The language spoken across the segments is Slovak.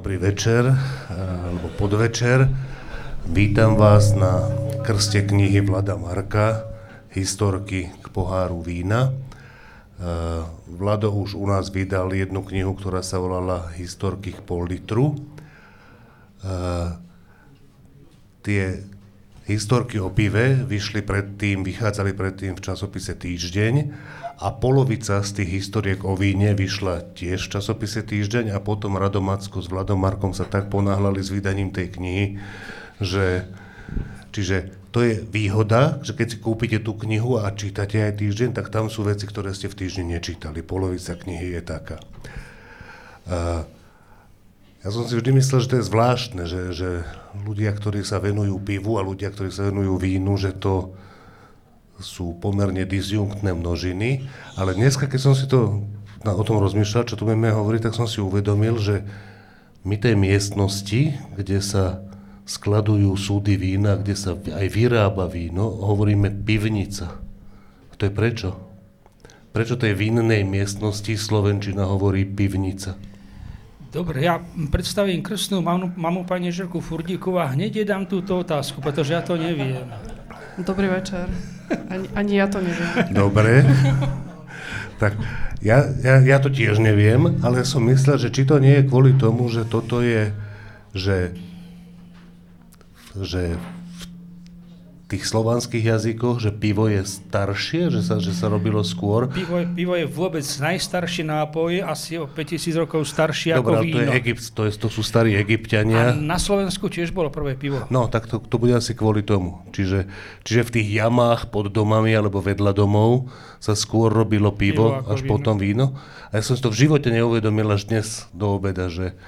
Dobrý večer, alebo podvečer. Vítam vás na krste knihy Vlada Marka, Historky k poháru vína. Vlado už u nás vydal jednu knihu, ktorá sa volala Historky k pol litru. Tie historky o pive vychádzali predtým v časopise Týždeň a polovica z tých historiek o víne vyšla tiež v časopise Týždeň a potom Rado Macko s Vladom Markom sa tak ponáhľali s vydaním tej knihy, čiže to je výhoda, že keď si kúpite tú knihu a čítate aj Týždeň, tak tam sú veci, ktoré ste v Týždni nečítali. Polovica knihy je taká. Ja som si vždy myslel, že to je zvláštne, že ľudia, ktorí sa venujú pivu a ľudia, ktorí sa venujú vínu, že to sú pomerne disjunktné množiny, ale dneska, keď som si to o tom rozmýšľal, čo tu budeme hovoriť, tak som si uvedomil, že my tej miestnosti, kde sa skladujú súdy vína, kde sa aj vyrába víno, hovoríme pivnica. A to je prečo? Prečo tej vinnej miestnosti slovenčina hovorí pivnica? Dobre, ja predstavím krstnú mamu pani Žerku Furdíkovú a hneď jej dám túto otázku, pretože ja to neviem. Dobrý večer. Ani ja to neviem. Dobre. Tak ja to tiež neviem, ale som myslel, že či to nie je kvôli tomu, že toto je, že v tých slovanských jazykoch, že pivo je staršie, že sa robilo skôr. Pivo je vôbec najstarší nápoj, asi o 5000 rokov starší. Dobre, ako víno. Dobre, to sú starí Egypťania. A na Slovensku tiež bolo prvé pivo. No, tak to bude asi kvôli tomu. Čiže v tých jamách pod domami alebo vedľa domov sa skôr robilo pivo až víno. Potom víno. A ja som si to v živote neuvedomil až dnes do obeda, že...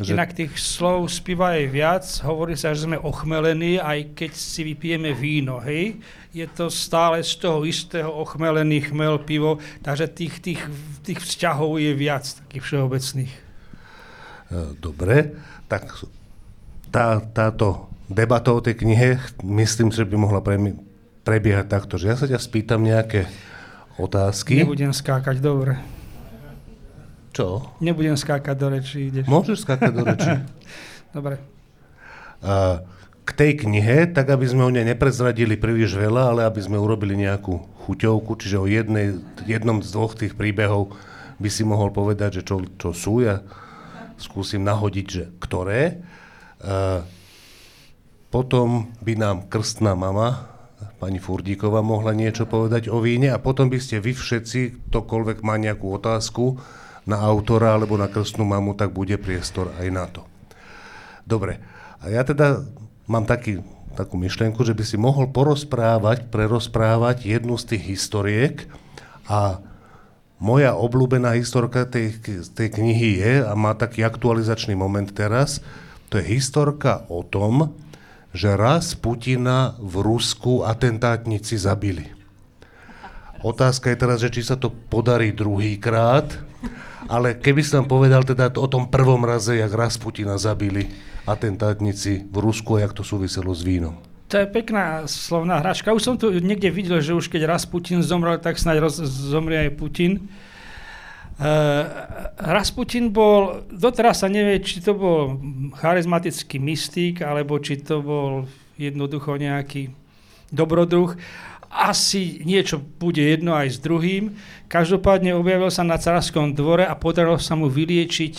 Inak tých slov z piva je viac, hovorí sa, že sme ochmelení, aj keď si vypijeme víno, hej? Je to stále z toho istého ochmelený chmel, pivo, takže tých vzťahov je viac, takých všeobecných. Dobre, tak táto debata o tej knihe, myslím, že by mohla prebiehať takto, že ja sa ťa spýtam nejaké otázky. Nebudem skákať, dobre. Čo? Nebudem skákať do rečí, ideš. Môžeš skákať do rečí. Dobre. K tej knihe, tak aby sme o nej neprezradili príliš veľa, ale aby sme urobili nejakú chuťovku, čiže o jednom z dvoch tých príbehov by si mohol povedať, že čo sú. Ja skúsim nahodiť, že ktoré. Potom by nám krstná mama, pani Furdíková, mohla niečo povedať o víne a potom by ste vy všetci, ktokoľvek má nejakú otázku, na autora alebo na krstnú mamu, tak bude priestor aj na to. Dobre, a ja teda mám takú myšlienku, že by si mohol prerozprávať jednu z tých historiek a moja obľúbená historka tej knihy je a má taký aktualizačný moment teraz, to je historka o tom, že raz Putina v Rusku atentátnici zabili. Otázka je teraz, že či sa to podarí druhýkrát, ale keby si nám povedal teda o tom prvom raze, jak Rasputina zabili atentátnici v Rusku a jak to súviselo s vínom. To je pekná slovná hračka. Už som tu niekde videl, že už keď Rasputin zomrel, tak snáď zomrie aj Putin. Rasputin bol, doteraz sa nevie, či to bol charizmatický mystik, alebo či to bol jednoducho nejaký dobrodruh. Asi niečo bude jedno aj s druhým. Každopádne objavil sa na carskom dvore a podarilo sa mu vyliečiť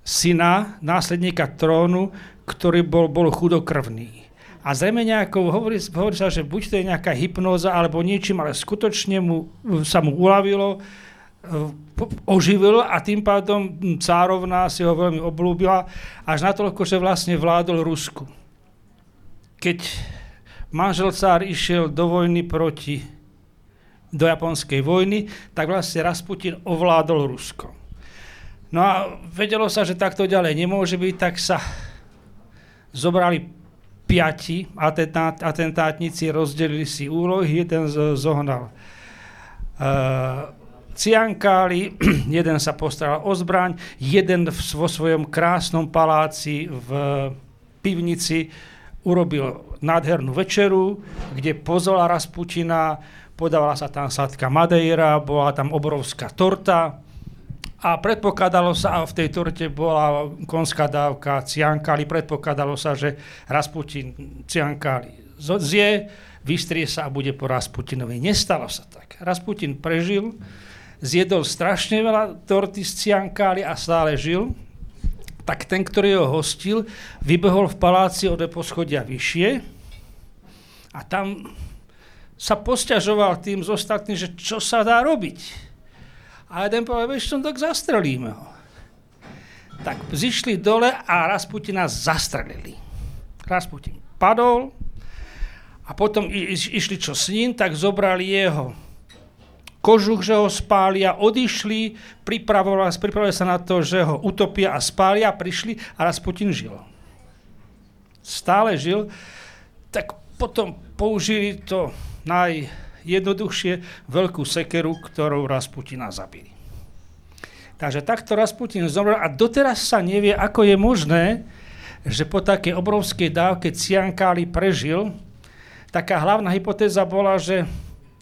syna, následníka trónu, ktorý bol chudokrvný. A zrejme nejako, hovorí sa, že buď to je nejaká hypnóza alebo niečím, ale skutočne sa mu uľavilo, oživil a tým pádom cárovna si ho veľmi obľúbila až natoľko, že vlastne vládol Rusku. Keď manžel cár išiel do vojny do japonskej vojny, tak vlastne Rasputin ovládol Rusko. No a vedelo sa, že takto ďalej nemôže byť, tak sa zobrali 5 atentátnici, rozdelili si úlohy, jeden zohnal ciankáli, jeden sa postaral o zbraň, jeden vo svojom krásnom paláci v pivnici urobil nádhernú večeru, kde pozvala Rasputina, podávala sa tam sladká Madeira, bola tam obrovská torta A predpokladalo sa, a v tej torte bola konská dávka ciankáli, predpokladalo sa, že Rasputin ciankáli zje, vystrie sa a bude po Rasputinovi. Nestalo sa tak. Rasputin prežil, zjedol strašne veľa torty z ciankáli a stále žil. Tak ten, ktorý ho hostil, vybehol v paláci od poschodia vyššie a tam sa posťažoval tým z ostatných, že čo sa dá robiť. A jeden povedal, vieš čo, tak zastrelíme ho. Tak zišli dole a Rasputina zastrelili. Rasputin padol a potom išli čo s ním, tak zobrali jeho kožuch, že ho spália, odišli, pripravovali sa na to, že ho utopia a spália, prišli a Rasputin žil. Stále žil, tak potom použili to najjednoduchšie, veľkú sekeru, ktorou Rasputina zabili. Takže takto Rasputin zomrel a doteraz sa nevie, ako je možné, že po takej obrovskej dávke ciankáli prežil. Taká hlavná hypotéza bola, že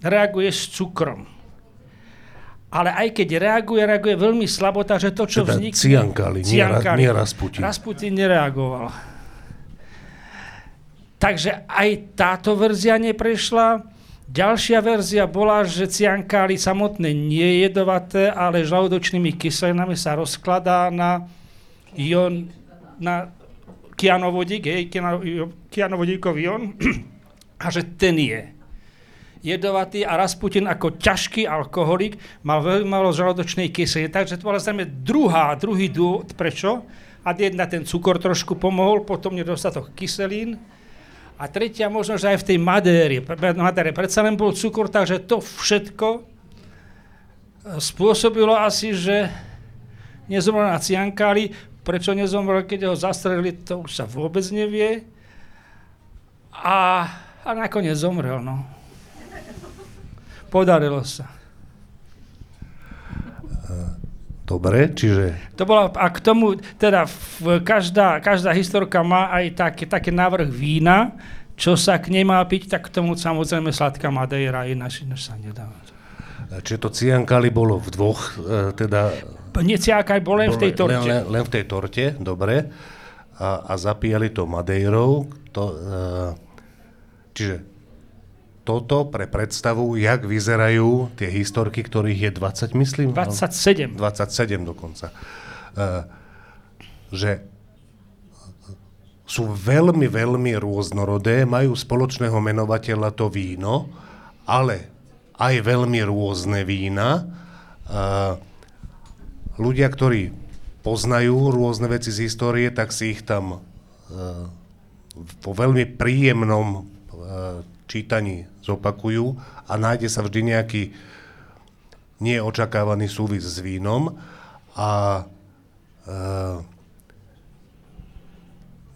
reaguje s cukrom. Ale aj keď reaguje veľmi slabo, takže to, čo teda vznikne... ciankáli, nie Rasputin. Rasputin nereagoval. Takže aj táto verzia neprešla. Ďalšia verzia bola, že ciankáli samotné nie je jedovaté, ale žalúdočnými kyselinami sa rozkladá na kianovodíkový ion a že ten je jedovatý a Rasputin ako ťažký alkoholik mal veľmi málo žalúdočnej kyseliny. Takže to bola zrejme druhý dôvod, prečo. A jedna ten cukor trošku pomohol, potom nedostatok kyselín. A tretia možno, že aj v tej Madeire predsa len bol cukor, takže to všetko spôsobilo asi, že nezomrel na ciankáli. Prečo nezomrel, keď ho zastrelili, to už sa vôbec nevie. A nakoniec zomrel, no. Podarilo sa. Dobre, čiže... To bola, a k tomu, teda každá historka má aj taký návrh vína, čo sa k nej má piť, tak k tomu samozrejme sladká Madeira, ináč sa nedá. Čiže to ciankali bolo v dvoch, teda... Nie, ciankali bolo len v tej torte. Len v tej torte, dobre. A zapíjali to Madeirou. Čiže toto pre predstavu, jak vyzerajú tie historky, ktorých je 20, myslím? 27. 27 dokonca. Že sú veľmi, veľmi rôznorodé, majú spoločného menovateľa to víno, ale aj veľmi rôzne vína. Ľudia, ktorí poznajú rôzne veci z histórie, tak si ich tam po veľmi príjemnom čítaní zopakujú a nájde sa vždy nejaký neočakávaný súvis s vínom a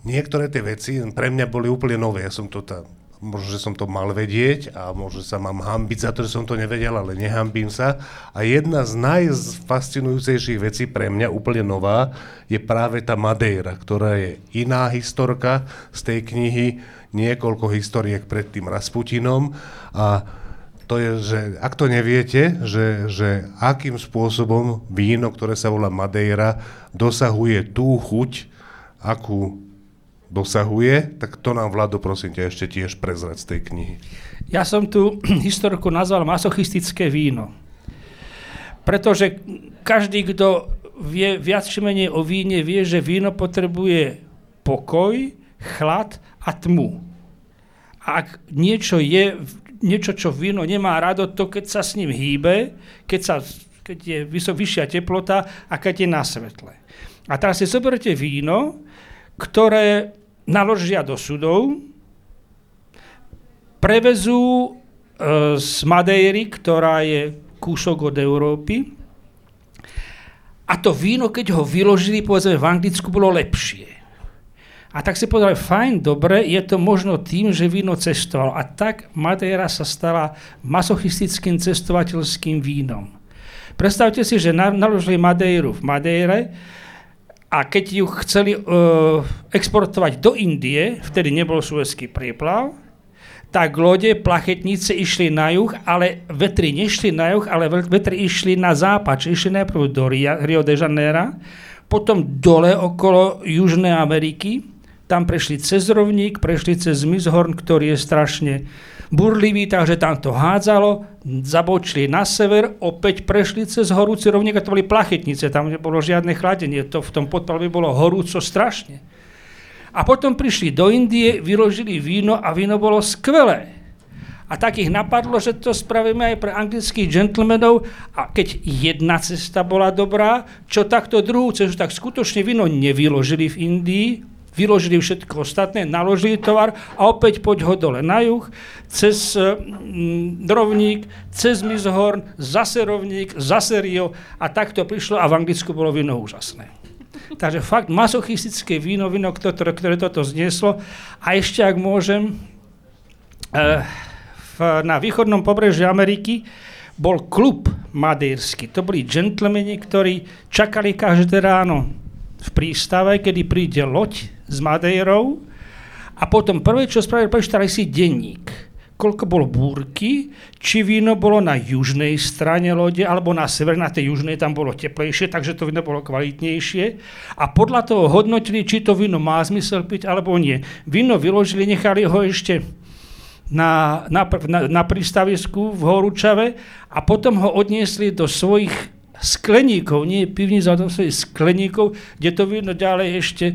niektoré tie veci pre mňa boli úplne nové. Ja som to možno, že som to mal vedieť a možno sa mám hanbiť za to, že som to nevedel, ale nehanbím sa. A jedna z najfascinujúcejších vecí pre mňa úplne nová je práve tá Madeira, ktorá je iná historka z tej knihy, niekoľko historiek pred tým Rasputinom a to je, že ak to neviete, že akým spôsobom víno, ktoré sa volá Madeira, dosahuje tú chuť, akú dosahuje, tak to nám, Vlado, prosím ťa, ešte tiež prezrať z tej knihy. Ja som tú historku nazval masochistické víno, pretože každý, kto vie viac či menej o víne, vie, že víno potrebuje pokoj, chlad a tmu. A ak niečo je, niečo, čo víno nemá rado, to keď sa s ním hýbe, keď je vyššia teplota a keď je na svetle. A teraz si zoberte víno, ktoré naložia do sudov, prevezú z Madeiry, ktorá je kúsok od Európy, a to víno, keď ho vyložili, povedzme, v Anglicku, bolo lepšie. A tak si povedali, fajn, dobre, je to možno tým, že víno cestovalo. A tak Madeira sa stala masochistickým cestovateľským vínom. Predstavte si, že naložili Madeiru v Madeire a keď ju chceli exportovať do Indie, vtedy nebol Suezský prieplav, tak lode, plachetnice išli na juh, ale vetri nešli na juh, ale vetri išli na západ. Išli najprv do Rio de Janeira, potom dole okolo Južnej Ameriky, tam prešli cez rovník, prešli cez Mizhorn, ktorý je strašne burlivý, takže tam to hádzalo, zabočili na sever, opäť prešli cez horúci rovník a to boli plachetnice, tam nebolo žiadne chladenie, to v tom podpalubí bolo horúco strašne. A potom prišli do Indie, vyložili víno a víno bolo skvelé. A tak ich napadlo, že to spravíme aj pre anglických gentlemanov a keď jedna cesta bola dobrá, čo takto druhú cestu, tak skutočne víno nevyložili v Indii, vyložili všetko ostatné, naložili tovar a opäť poď ho dole na juh, cez rovník, cez Mizhorn, zase rovník, zase Rio a tak to prišlo a v Anglicku bolo víno úžasné. Takže fakt masochistické víno, ktoré toto znieslo a ešte ak môžem, na východnom pobreží Ameriky bol klub madejrsky, to boli gentlemani, ktorí čakali každé ráno v prístave, kedy príde loď s Madeirou a potom prvé, čo spravili, prečítali si denník. Koľko bolo búrky, či víno bolo na južnej strane lode, alebo na severe, na tej južnej, tam bolo teplejšie, takže to víno bolo kvalitnejšie a podľa toho hodnotili, či to víno má zmysel piť, alebo nie. Víno vyložili, nechali ho ešte na prístavisku v Horúčave a potom ho odniesli do svojich skleníkov, nie pivníc, ale do svojich skleníkov, kde to víno ďalej ešte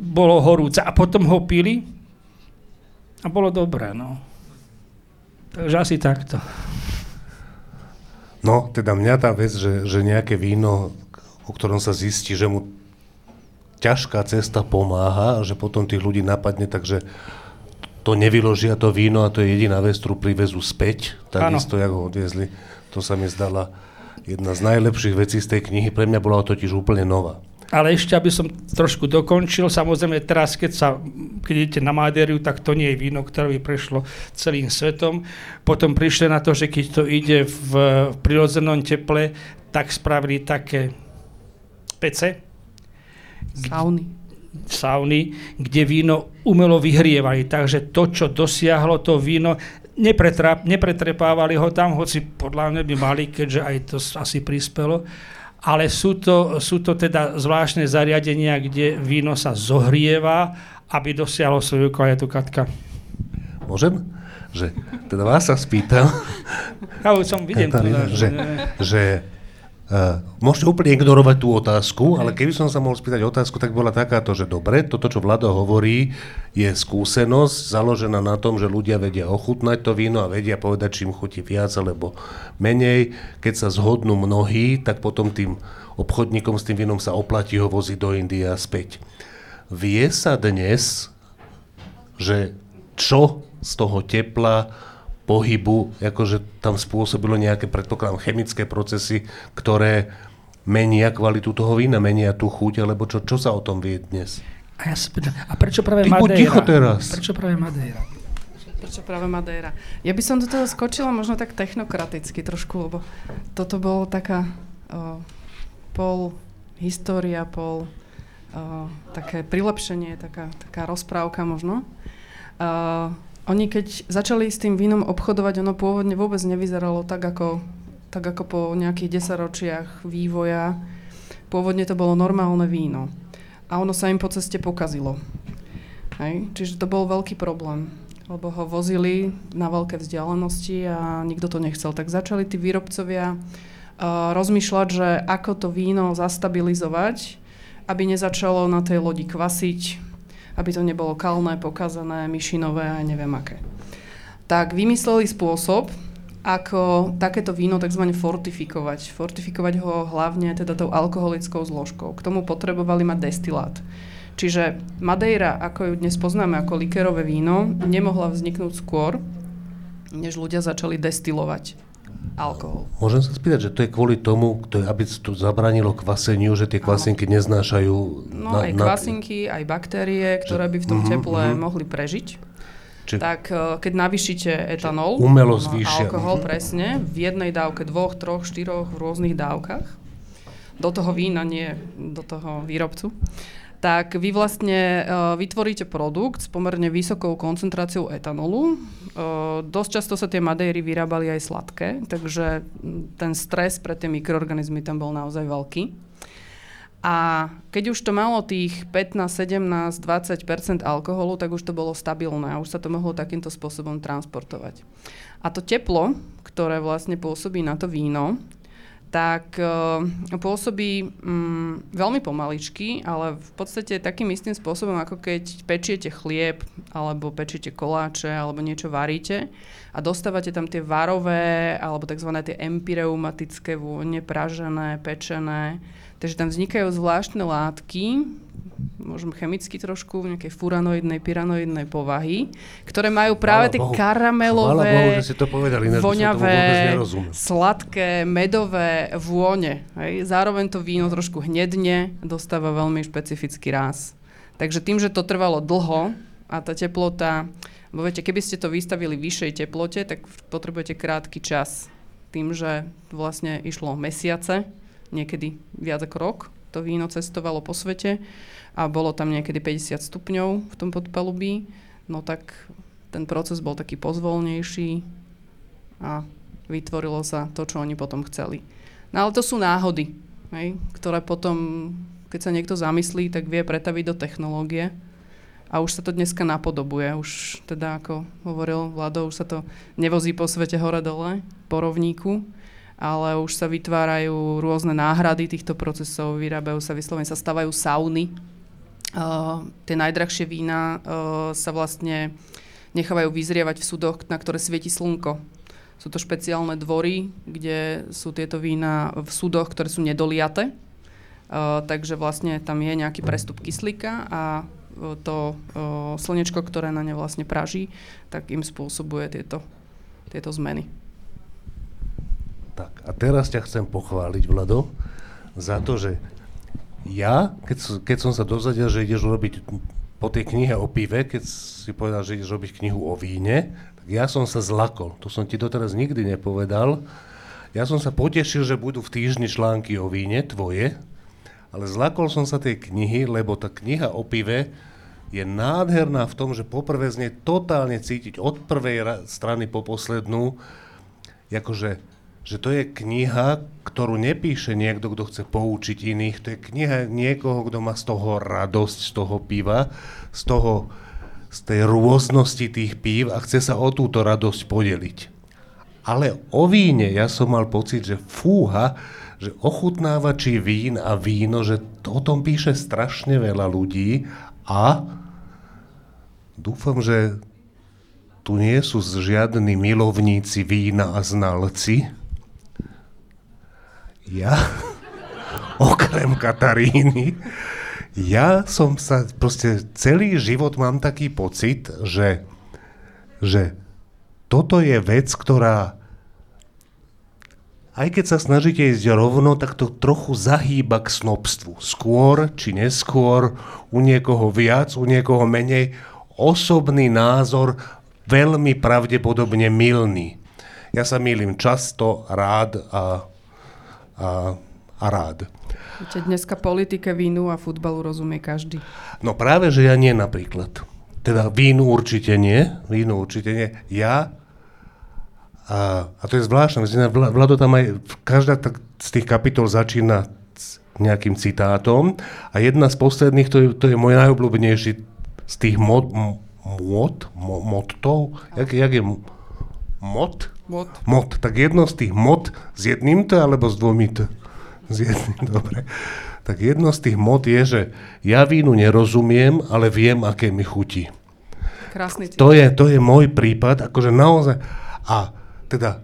bolo horúce. A potom ho pili a bolo dobré, no. Takže asi takto. No, teda mňa tá vec, že nejaké víno, o ktorom sa zistí, že mu ťažká cesta pomáha a že potom tých ľudí napadne, takže to nevyložia to víno a to je jediná vec, ktorú privezú späť, takisto, jak ho odviezli. To sa mi zdala jedna z najlepších vecí z tej knihy, pre mňa bola totiž úplne nová. Ale ešte, aby som trošku dokončil, samozrejme teraz, keď idete na Madeiru, tak to nie je víno, ktoré by prešlo celým svetom. Potom prišli na to, že keď to ide v prirodzenom teple, tak spravili také pece. Sauny, kde víno umelo vyhrievali. Takže to, čo dosiahlo to víno, nepretrepávali ho tam, hoci podľa mňa by mali, keďže aj to asi prispelo, ale sú to teda zvláštne zariadenia, kde víno sa zohrieva, aby dosiahlo svoju kvalitu. Katka. Môžem? Že, teda vás sa spýtam. Ja už som vidím Katarína, teda, môžete úplne ignorovať tú otázku, ale keby som sa mohol spýtať otázku, tak bola takáto, že dobre, toto, čo Vlado hovorí, je skúsenosť založená na tom, že ľudia vedia ochutnať to víno a vedia povedať, či im chutí viac alebo menej. Keď sa zhodnú mnohí, tak potom tým obchodníkom s tým vínom sa oplatí ho voziť do Indie a späť. Vie sa dnes, že čo z toho tepla pohybu, akože tam spôsobilo nejaké, predpokladám, chemické procesy, ktoré menia kvalitu toho vína, menia tú chuť, alebo čo sa o tom vie dnes? A ja sa pýtam, a prečo práve Madeira? Ticho teraz. Prečo práve Madeira? Ja by som do toho skočila možno tak technokraticky trošku, lebo toto bolo taká pol história, pol také prilepšenie, taká rozprávka možno. Oni keď začali s tým vínom obchodovať, ono pôvodne vôbec nevyzeralo tak ako po nejakých 10 ročiach vývoja. Pôvodne to bolo normálne víno. A ono sa im po ceste pokazilo. Hej? Čiže to bol veľký problém, lebo ho vozili na veľké vzdialenosti a nikto to nechcel. Tak začali tí výrobcovia rozmýšľať, že ako to víno zastabilizovať, aby nezačalo na tej lodi kvasiť, aby to nebolo kalné, pokazané, myšinové a neviem aké. Tak vymysleli spôsob, ako takéto víno takzvané fortifikovať. Fortifikovať ho hlavne teda tou alkoholickou zložkou. K tomu potrebovali mať destilát. Čiže Madeira, ako ju dnes poznáme ako likérové víno, nemohla vzniknúť skôr, než ľudia začali destilovať alkohol. Môžem sa spýtať, že to je kvôli tomu, aby to zabránilo kvaseniu, že tie kvasinky neznášajú... No aj kvasinky, aj baktérie, ktoré by v tom teple mohli prežiť. Tak keď navýšite etanol, alkohol presne, v jednej dávke, 2, 3, 4, v rôznych dávkach, do toho vína, nie do toho výrobcu, tak vy vlastne vytvoríte produkt s pomerne vysokou koncentráciou etanolu. Dosť často sa tie Madeiry vyrábali aj sladké, takže ten stres pre tie mikroorganizmy tam bol naozaj veľký. A keď už to malo tých 15, 17, 20% alkoholu, tak už to bolo stabilné a už sa to mohlo takýmto spôsobom transportovať. A to teplo, ktoré vlastne pôsobí na to víno, tak pôsobí veľmi pomaličky, ale v podstate takým istým spôsobom, ako keď pečiete chlieb, alebo pečiete koláče, alebo niečo varíte a dostávate tam tie varové, alebo tzv. Tie empireumatické vône, pražené, pečené. Takže tam vznikajú zvláštne látky, možno chemicky trošku, v nejakej furanoidnej, pyranoidnej povahy, ktoré majú práve tie karamelové, voňavé, sladké, medové vône. Hej. Zároveň to víno trošku hnedne, dostáva veľmi špecifický ráz. Takže tým, že to trvalo dlho a tá teplota, bo viete, keby ste to vystavili vyššej teplote, tak potrebujete krátky čas. Tým, že vlastne išlo mesiace, niekedy viac ako rok, to víno cestovalo po svete a bolo tam niekedy 50 stupňov v tom podpalubí, no tak ten proces bol taký pozvolnejší a vytvorilo sa to, čo oni potom chceli. No ale to sú náhody, hej, ktoré potom, keď sa niekto zamyslí, tak vie pretaviť do technológie a už sa to dneska napodobuje. Už teda, ako hovoril Vlado, už sa to nevozí po svete hore-dole, po rovníku, ale už sa vytvárajú rôzne náhrady týchto procesov, vyrábajú sa, vyslovene sa stavajú sauny. Tie najdrahšie vína sa vlastne nechávajú vyzrievať v sudoch, na ktoré svieti slnko. Sú to špeciálne dvory, kde sú tieto vína v sudoch, ktoré sú nedoliaté. Takže vlastne tam je nejaký prestup kyslíka a to slnečko, ktoré na ne vlastne praží, tak im spôsobuje tieto zmeny. Tak, a teraz ťa chcem pochváliť, Vlado, za to, že ja, keď som sa dozvedel, že ideš robiť po tej knihe o pive, keď si povedal, že ideš robiť knihu o víne, tak ja som sa zlakol. To som ti doteraz nikdy nepovedal. Ja som sa potešil, že budú v Týždni články o víne, tvoje, ale zlakol som sa tej knihy, lebo tá kniha o pive je nádherná v tom, že poprvé z nej totálne cítiť od prvej strany po poslednú, že to je kniha, ktorú nepíše niekto, kto chce poučiť iných. To je kniha niekoho, kto má z toho radosť, z toho piva, z tej rôznosti tých pív a chce sa o túto radosť podeliť. Ale o víne ja som mal pocit, že fúha, že ochutnávači vín a víno, že o tom píše strašne veľa ľudí a dúfam, že tu nie sú žiadni milovníci vína a znalci. Ja, okrem Kataríny, ja som sa proste celý život mám taký pocit, že toto je vec, ktorá aj keď sa snažíte ísť rovno, tak to trochu zahýba k snobstvu. Skôr či neskôr, u niekoho viac, u niekoho menej, osobný názor veľmi pravdepodobne mylný. Ja sa mýlim často, rád a rád. Dneska politike, vínu a futbalu rozumie každý. No práve, že ja nie napríklad. Teda vínu určite nie. Ja, a to je zvláštne, Vlado tam aj, každá z tých kapitol začína nejakým citátom a jedna z posledných, to je môj najobľúbenejší z tých mot, tak jedno z tých mot s jedným T alebo s dvomi T? S jedným, dobre. Tak jedno z tých mot je, že ja vínu nerozumiem, ale viem, aké mi chutí. Krásny tým. To je môj prípad, akože naozaj. A teda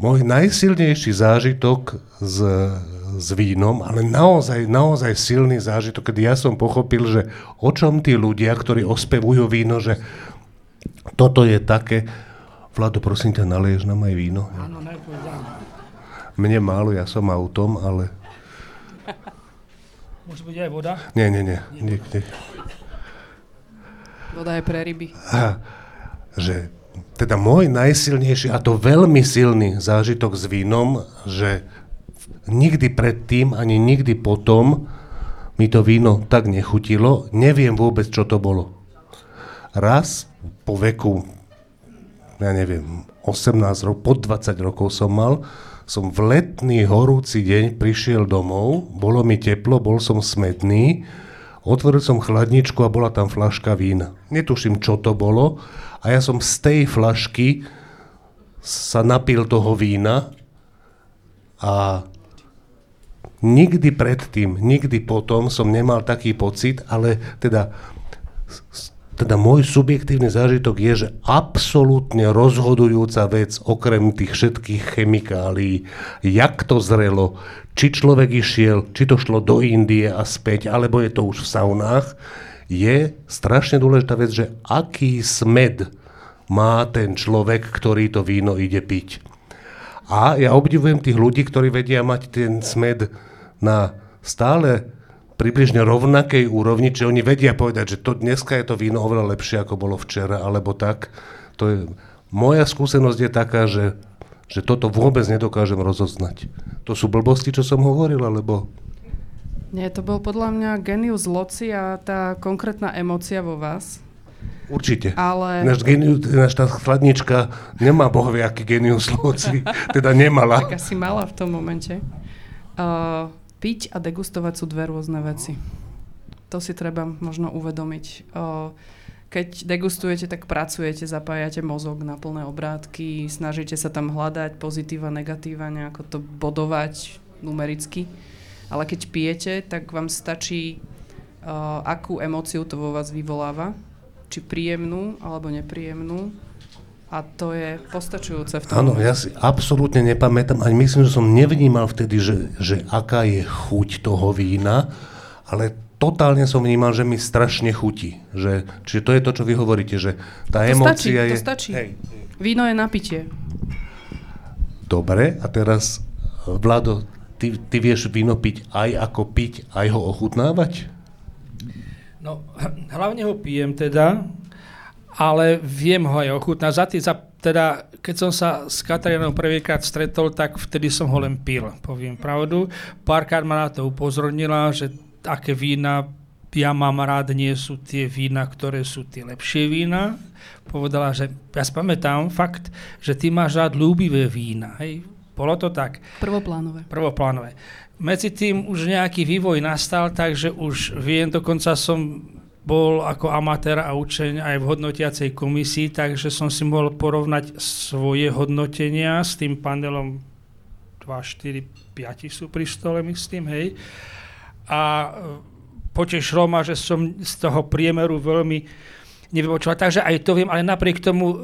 môj najsilnejší zážitok s vínom, ale naozaj silný zážitok, kedy ja som pochopil, že o čom tí ľudia, ktorí ospevujú víno, že toto je také. Vlado, prosím ťa, nalieš nám aj víno? Áno, najprv dám. Mne málo, ja som autom, ale... Môže byť aj voda? Nie. Voda je pre ryby. Že teda môj najsilnejší, a to veľmi silný zážitok s vínom, že nikdy predtým, ani nikdy potom mi to víno tak nechutilo, neviem vôbec, čo to bolo. Raz po veku, ja neviem, 18 rokov, pod 20 rokov som v letný horúci deň prišiel domov, bolo mi teplo, bol som smädný, otvoril som chladničku a bola tam fľaška vína. Netuším, čo to bolo a ja som z tej fľašky sa napil toho vína a nikdy predtým, nikdy potom som nemal taký pocit, ale teda môj subjektívny zážitok je, že absolútne rozhodujúca vec, okrem tých všetkých chemikálií, jak to zrelo, či človek išiel, či to šlo do Indie a späť, alebo je to už v saunách, je strašne dôležitá vec, že aký smed má ten človek, ktorý to víno ide piť. A ja obdivujem tých ľudí, ktorí vedia mať ten smed na stále približne rovnakej úrovni, čiže oni vedia povedať, že to dneska je to víno oveľa lepšie, ako bolo včera, alebo tak. To je, moja skúsenosť je taká, že toto vôbec nedokážem rozoznať. To sú blbosti, čo som hovoril, alebo... Nie, to bol podľa mňa genius loci a tá konkrétna emócia vo vás. Určite. Ale... Náš tá chladnička nemá bohvie, aký genius loci. Teda nemala. Tak asi mala v tom momente. Piť a degustovať sú dve rôzne veci. To si treba možno uvedomiť. Keď degustujete, tak pracujete, zapájate mozog na plné obrátky, snažíte sa tam hľadať pozitíva, negatíva, nejako to bodovať numericky. Ale keď pijete, tak vám stačí, akú emóciu to vo vás vyvoláva. Či príjemnú, alebo nepríjemnú. A to je postačujúce v tom. Áno, ja si absolútne nepamätám, ani myslím, že som nevnímal vtedy, že aká je chuť toho vína, ale totálne som vnímal, že mi strašne chutí. Čiže to je to, čo vy hovoríte, že tá emócia je... To stačí, hej. Víno je napitie. Dobre, a teraz, Vlado, ty vieš víno piť, aj ho ochutnávať? No, hlavne ho pijem teda... ale viem ho aj ochutnať. Teda, keď som sa s Katarínou prvýkrát stretol, tak vtedy som ho len pil, poviem pravdu. Párkrát ma na to upozornila, že také vína ja mám rád, nie sú tie vína, ktoré sú tie lepšie vína. Povedala, že ja si pamätám fakt, že ty máš rád ľúbivé vína. Hej? Bolo to tak? Prvoplánové. Medzi tým už nejaký vývoj nastal, takže už viem, dokonca som... bol ako amatér a učeň aj v hodnotiacej komisii, takže som si mohol porovnať svoje hodnotenia s tým panelom 2, 4, 5 sú pri stole, myslím, hej. A potešilo ma, že som z toho priemeru veľmi nevybočoval. Takže aj to viem, ale napriek tomu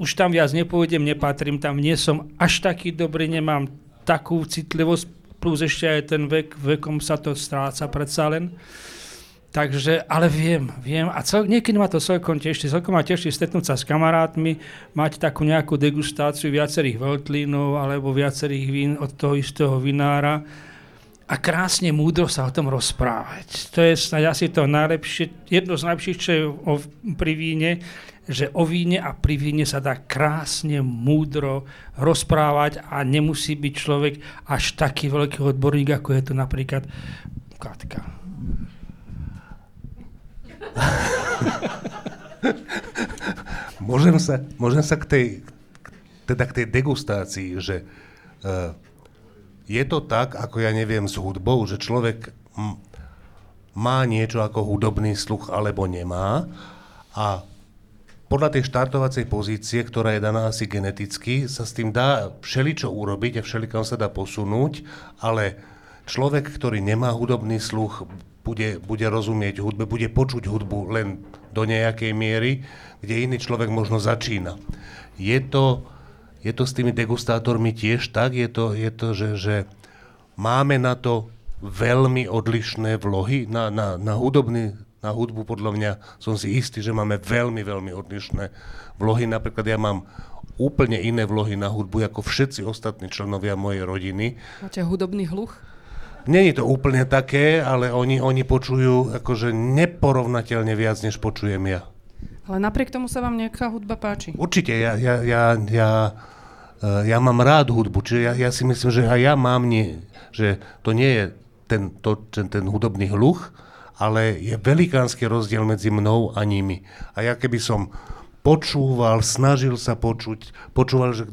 už tam viac nepôjdem, nepatrím tam, nie som až taký dobrý, nemám takú citlivosť, plus ešte aj ten vekom sa to stráca predsa len. Takže, ale viem. A niekedy ma to celkom teší stretnúť sa s kamarátmi, mať takú nejakú degustáciu viacerých veltlínov alebo viacerých vín od toho istého vinára a krásne múdro sa o tom rozprávať. To je snáď asi to najlepšie, jedno z najlepších, čo je pri víne, že o víne a pri víne sa dá krásne múdro rozprávať a nemusí byť človek až taký veľký odborník, ako je to napríklad Katka. Môžem sa k tej degustácii, že je to tak, ako ja neviem s hudbou, že človek má niečo ako hudobný sluch alebo nemá a podľa tej štartovacej pozície, ktorá je daná asi geneticky, sa s tým dá všeličo urobiť a všelikam sa dá posunúť, ale človek, ktorý nemá hudobný sluch, bude rozumieť hudbe, bude počuť hudbu len do nejakej miery, kde iný človek možno začína. Je to s tými degustátormi tiež tak? Je to že máme na to veľmi odlišné vlohy? Na hudbu podľa mňa som si istý, že máme veľmi, veľmi odlišné vlohy. Napríklad ja mám úplne iné vlohy na hudbu, ako všetci ostatní členovia mojej rodiny. Máte hudobný hluch? Není to úplne také, ale oni počujú akože neporovnateľne viac, než počujem ja. Ale napriek tomu sa vám nejaká hudba páči? Určite, ja mám rád hudbu, čiže ja si myslím, že aj ja mám, že to nie je ten hudobný hluch, ale je velikánsky rozdiel medzi mnou a nimi. A ja keby som počúval, snažil sa počuť, počúval, že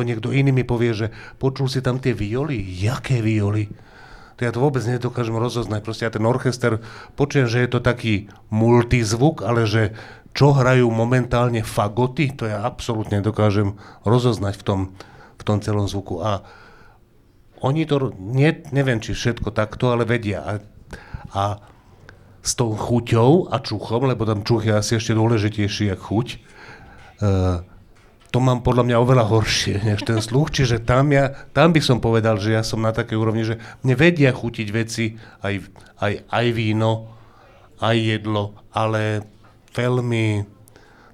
niekto iný mi povie, že počul si tam tie violy, jaké violy? To ja to vôbec nedokážem rozoznať. Proste ja ten orchester počujem, že je to taký multizvuk, ale že čo hrajú momentálne fagoty, to ja absolútne dokážem rozoznať v tom celom zvuku. A oni to, neviem, či všetko takto, ale vedia. A s tou chuťou a čuchom, lebo tam čuch je asi ešte dôležitejší jak chuť, to mám podľa mňa oveľa horšie než ten sluch, čiže tam by som povedal, že ja som na takej úrovni, že mne vedia chutiť veci, aj víno, aj jedlo, ale veľmi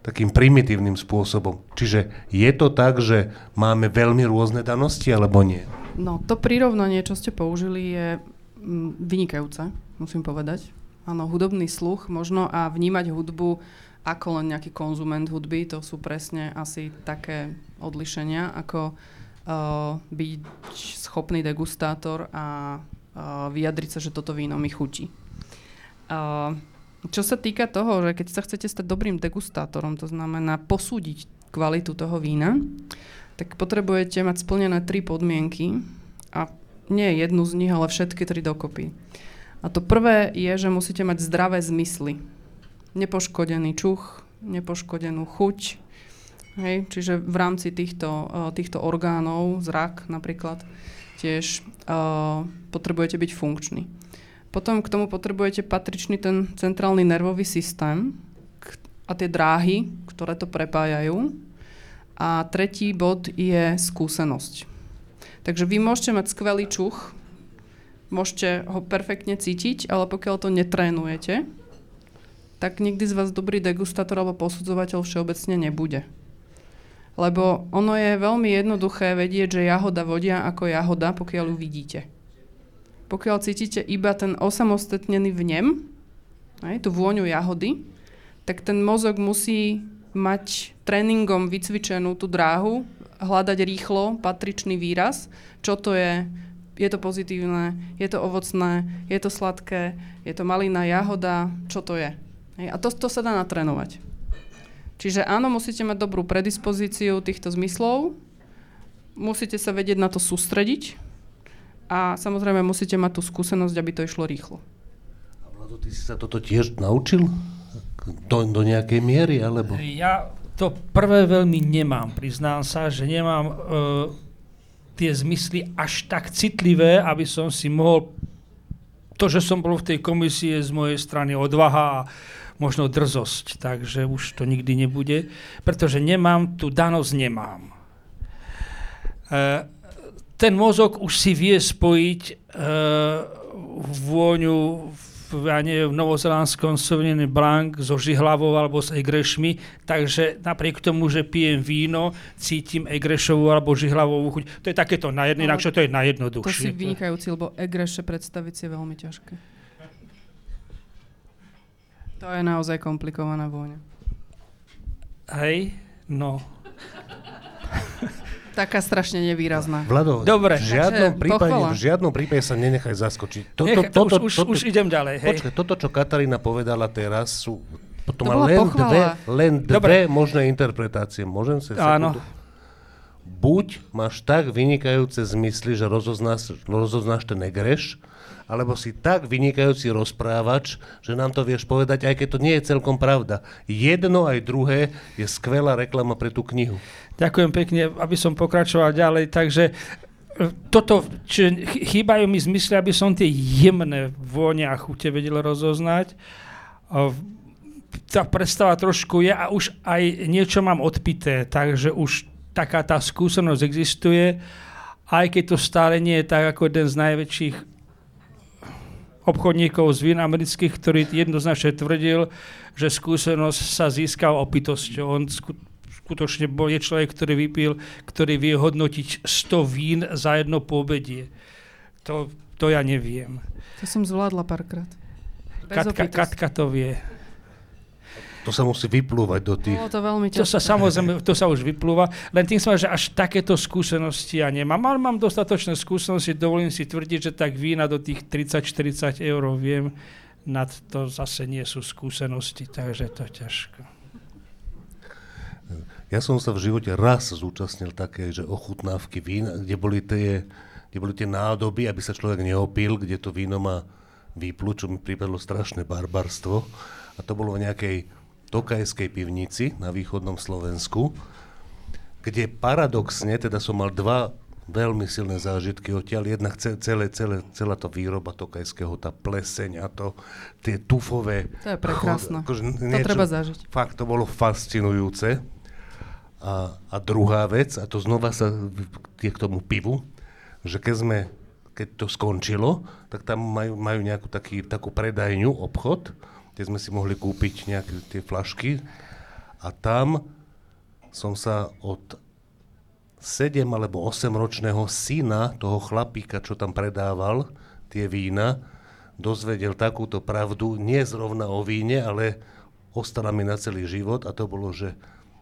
takým primitívnym spôsobom. Čiže je to tak, že máme veľmi rôzne danosti, alebo nie? No, to prirovnanie, čo ste použili, je vynikajúce, musím povedať. Áno, hudobný sluch možno a vnímať hudbu ako len nejaký konzument hudby, to sú presne asi také odlišenia, ako byť schopný degustátor a vyjadriť sa, že toto víno mi chutí. Čo sa týka toho, že keď sa chcete stať dobrým degustátorom, to znamená posúdiť kvalitu toho vína, tak potrebujete mať splnené 3 podmienky a nie jednu z nich, ale všetky 3 dokopy. A to prvé je, že musíte mať zdravé zmysly. Nepoškodený čuch, nepoškodenú chuť. Hej, čiže v rámci týchto orgánov, zrak napríklad, tiež potrebujete byť funkčný. Potom k tomu potrebujete patričný ten centrálny nervový systém a tie dráhy, ktoré to prepájajú. A tretí bod je skúsenosť. Takže vy môžete mať skvelý čuch, môžete ho perfektne cítiť, ale pokiaľ to netrénujete, tak nikdy z vás dobrý degustátor alebo posudzovateľ všeobecne nebude. Lebo ono je veľmi jednoduché vedieť, že jahoda vodia ako jahoda, pokiaľ ju vidíte. Pokiaľ cítite iba ten osamostatnený vnem, tú vôňu jahody, tak ten mozog musí mať tréningom vycvičenú tú dráhu, hľadať rýchlo patričný výraz, čo to je. Je to pozitívne, je to ovocné, je to sladké, je to malina, jahoda, čo to je. A to sa dá natrénovať. Čiže áno, musíte mať dobrú predispozíciu týchto zmyslov, musíte sa vedieť na to sústrediť a samozrejme musíte mať tú skúsenosť, aby to išlo rýchlo. A Vlado, ty si sa toto tiež naučil? Do nejakej miery, alebo? Ja to prvé veľmi nemám. Priznám sa, že nemám tie zmysly až tak citlivé, aby som si mohol. To, že som bol v tej komisii, z mojej strany odvaha a možno drzosť, takže už to nikdy nebude, pretože nemám tú danosť, nemám. Ten mozog už si vie spojiť vôňu v novozelandskom Sauvignon Blanc so žihlavou alebo s egrešmi, takže napriek tomu, že pijem víno, cítim egrešovú alebo žihlavovú chuť. To je takéto najjednoduchšie, to je najjednoduchšie. To si vynikajúci, lebo egreše predstaviť si je veľmi ťažké. To je naozaj komplikovaná vôňa. Hej, no. Taká strašne nevýrazná. Vlado, dobre, v žiadnom prípade sa nenechaj zaskočiť. Už idem ďalej. Hej. Počkaj, toto, čo Katarína povedala teraz, to má len dve možné interpretácie. Môžem sa sekundu? Buď máš tak vynikajúce zmysly, že rozoznáš ten egreš, alebo si tak vynikajúci rozprávač, že nám to vieš povedať, aj keď to nie je celkom pravda. Jedno aj druhé je skvelá reklama pre tú knihu. Ďakujem pekne, aby som pokračoval ďalej. Takže toto, chýbajú mi zmysly, aby som tie jemné vône a chute vedel rozoznať. Tá predstava trošku je a už aj niečo mám odpité, takže už taká tá skúsenosť existuje, aj keď to stále nie je tak ako jeden z najväčších obchodníkov z vín amerických, ktorý jednoznačne tvrdil, že skúsenosť sa získa opitosťou. On skutočne bol človek, ktorý vypil, ktorý vie hodnotiť 100 vín za jedno poobedie. To ja neviem. To som zvládla párkrát. Katka to vie. To sa musí vyplúvať do tých... Bolo to veľmi ťažké. To sa samozrejme, to sa už vyplúva. Len tým som, že až takéto skúsenosti ja nemám. Ale mám dostatočné skúsenosti, dovolím si tvrdiť, že tak vína do tých 30-40 eur viem. Nad to zase nie sú skúsenosti, takže to ťažko. Ja som sa v živote raz zúčastnil také, že ochutnávky vína, kde boli tie nádoby, aby sa človek neopil, kde to víno má výplu, čo mi pripadlo strašné barbarstvo. A to bolo v nejakej tokajskej pivnici na východnom Slovensku, kde paradoxne, teda som mal dva veľmi silné zážitky odtiaľ. Jednak celá tá výroba tokajského, tá pleseň a to, tie tufové... To je prekrásno. To treba zažiť. Fakt, to bolo fascinujúce. A druhá vec, a to znova sa je k tomu pivu, že keď to skončilo, tak tam majú nejakú takú predajňu, obchod, kde sme si mohli kúpiť nejaké tie flašky a tam som sa od 7 alebo 8 ročného syna toho chlapíka, čo tam predával tie vína, dozvedel takúto pravdu, nie zrovna o víne, ale ostala mi na celý život a to bolo, že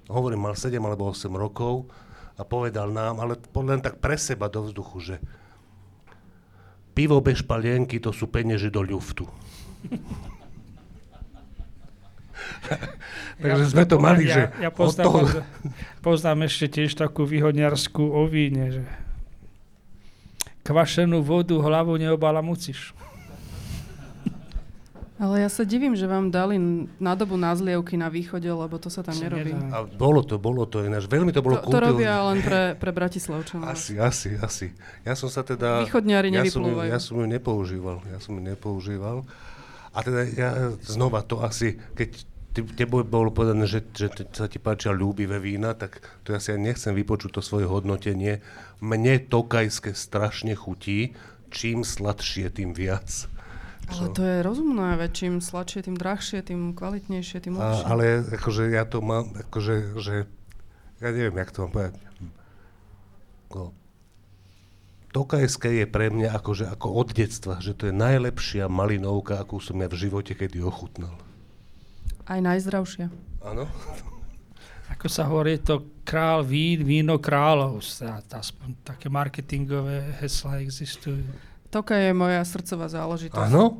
hovorím, mal 7 alebo 8 rokov a povedal nám, ale len tak pre seba do vzduchu, že pivo bez špalienky to sú penieži do ľuftu. Takže ja, sme to mali, že... Ja poznám ešte tiež takú výhodňarskú o víne, že kvašenú vodu hlavu neobalamucíš. Ale ja sa divím, že vám dali nádobu na zlievky na východe, lebo to sa tam nerobí. A bolo to ináč. Veľmi to bolo kultúrne. To robia len pre Bratislavčanov. Asi. Ja som sa teda... Východňari nevyplúvajú. Ja som ju nepoužíval. A teda ja znova to asi, keď tebe bolo povedané, že sa ti páčia ľúbivé vína, tak to ja si aj nechcem vypočuť to svoje hodnotenie. Mne tokajské strašne chutí, čím sladšie, tým viac. Ale to je rozumné, veď čím sladšie, tým drahšie, tým kvalitnejšie, tým lepšie. Ale akože ja to mám, akože, že ja neviem, jak to mám povedať. Tokajské je pre mňa akože ako od detstva, že to je najlepšia malinovka, akú som ja v živote kedy ochutnal. Aj najzdravšia. Áno. Ako sa hovorí, to král vín, víno kráľovstva. Také marketingové heslá existujú. Tokaj je moja srdcová záležitosť. Áno?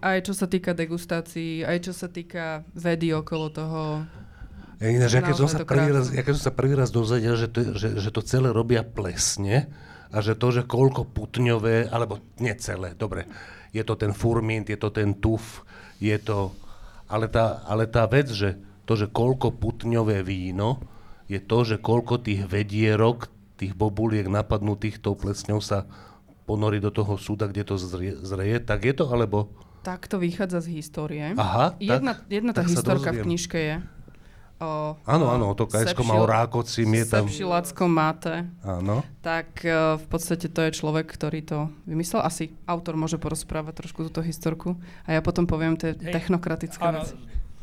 Aj čo sa týka degustácií, aj čo sa týka vedy okolo toho. Ináč, ja keď som sa prvý raz dozvedel, že to celé robia plesne, a že to, že koľko putňové, alebo nie celé, dobre, je to ten furmint, je to ten tuf, je to... Ale tá vec, že to, že koľko putňové víno, je to, že koľko tých vedierok, tých bobuliek napadnutých tou plesňou sa ponorí do toho súda, kde to zreje, tak je to, alebo... Tak to vychádza z histórie. Aha, jedna tá historka v knižke je. Áno, to Kajsko má o Rákoci, je tam... Sepsi, Laczkó Máté. Áno. Tak v podstate to je človek, ktorý to vymyslel. Asi autor môže porozprávať trošku túto historku a ja potom poviem tie technokratické veci.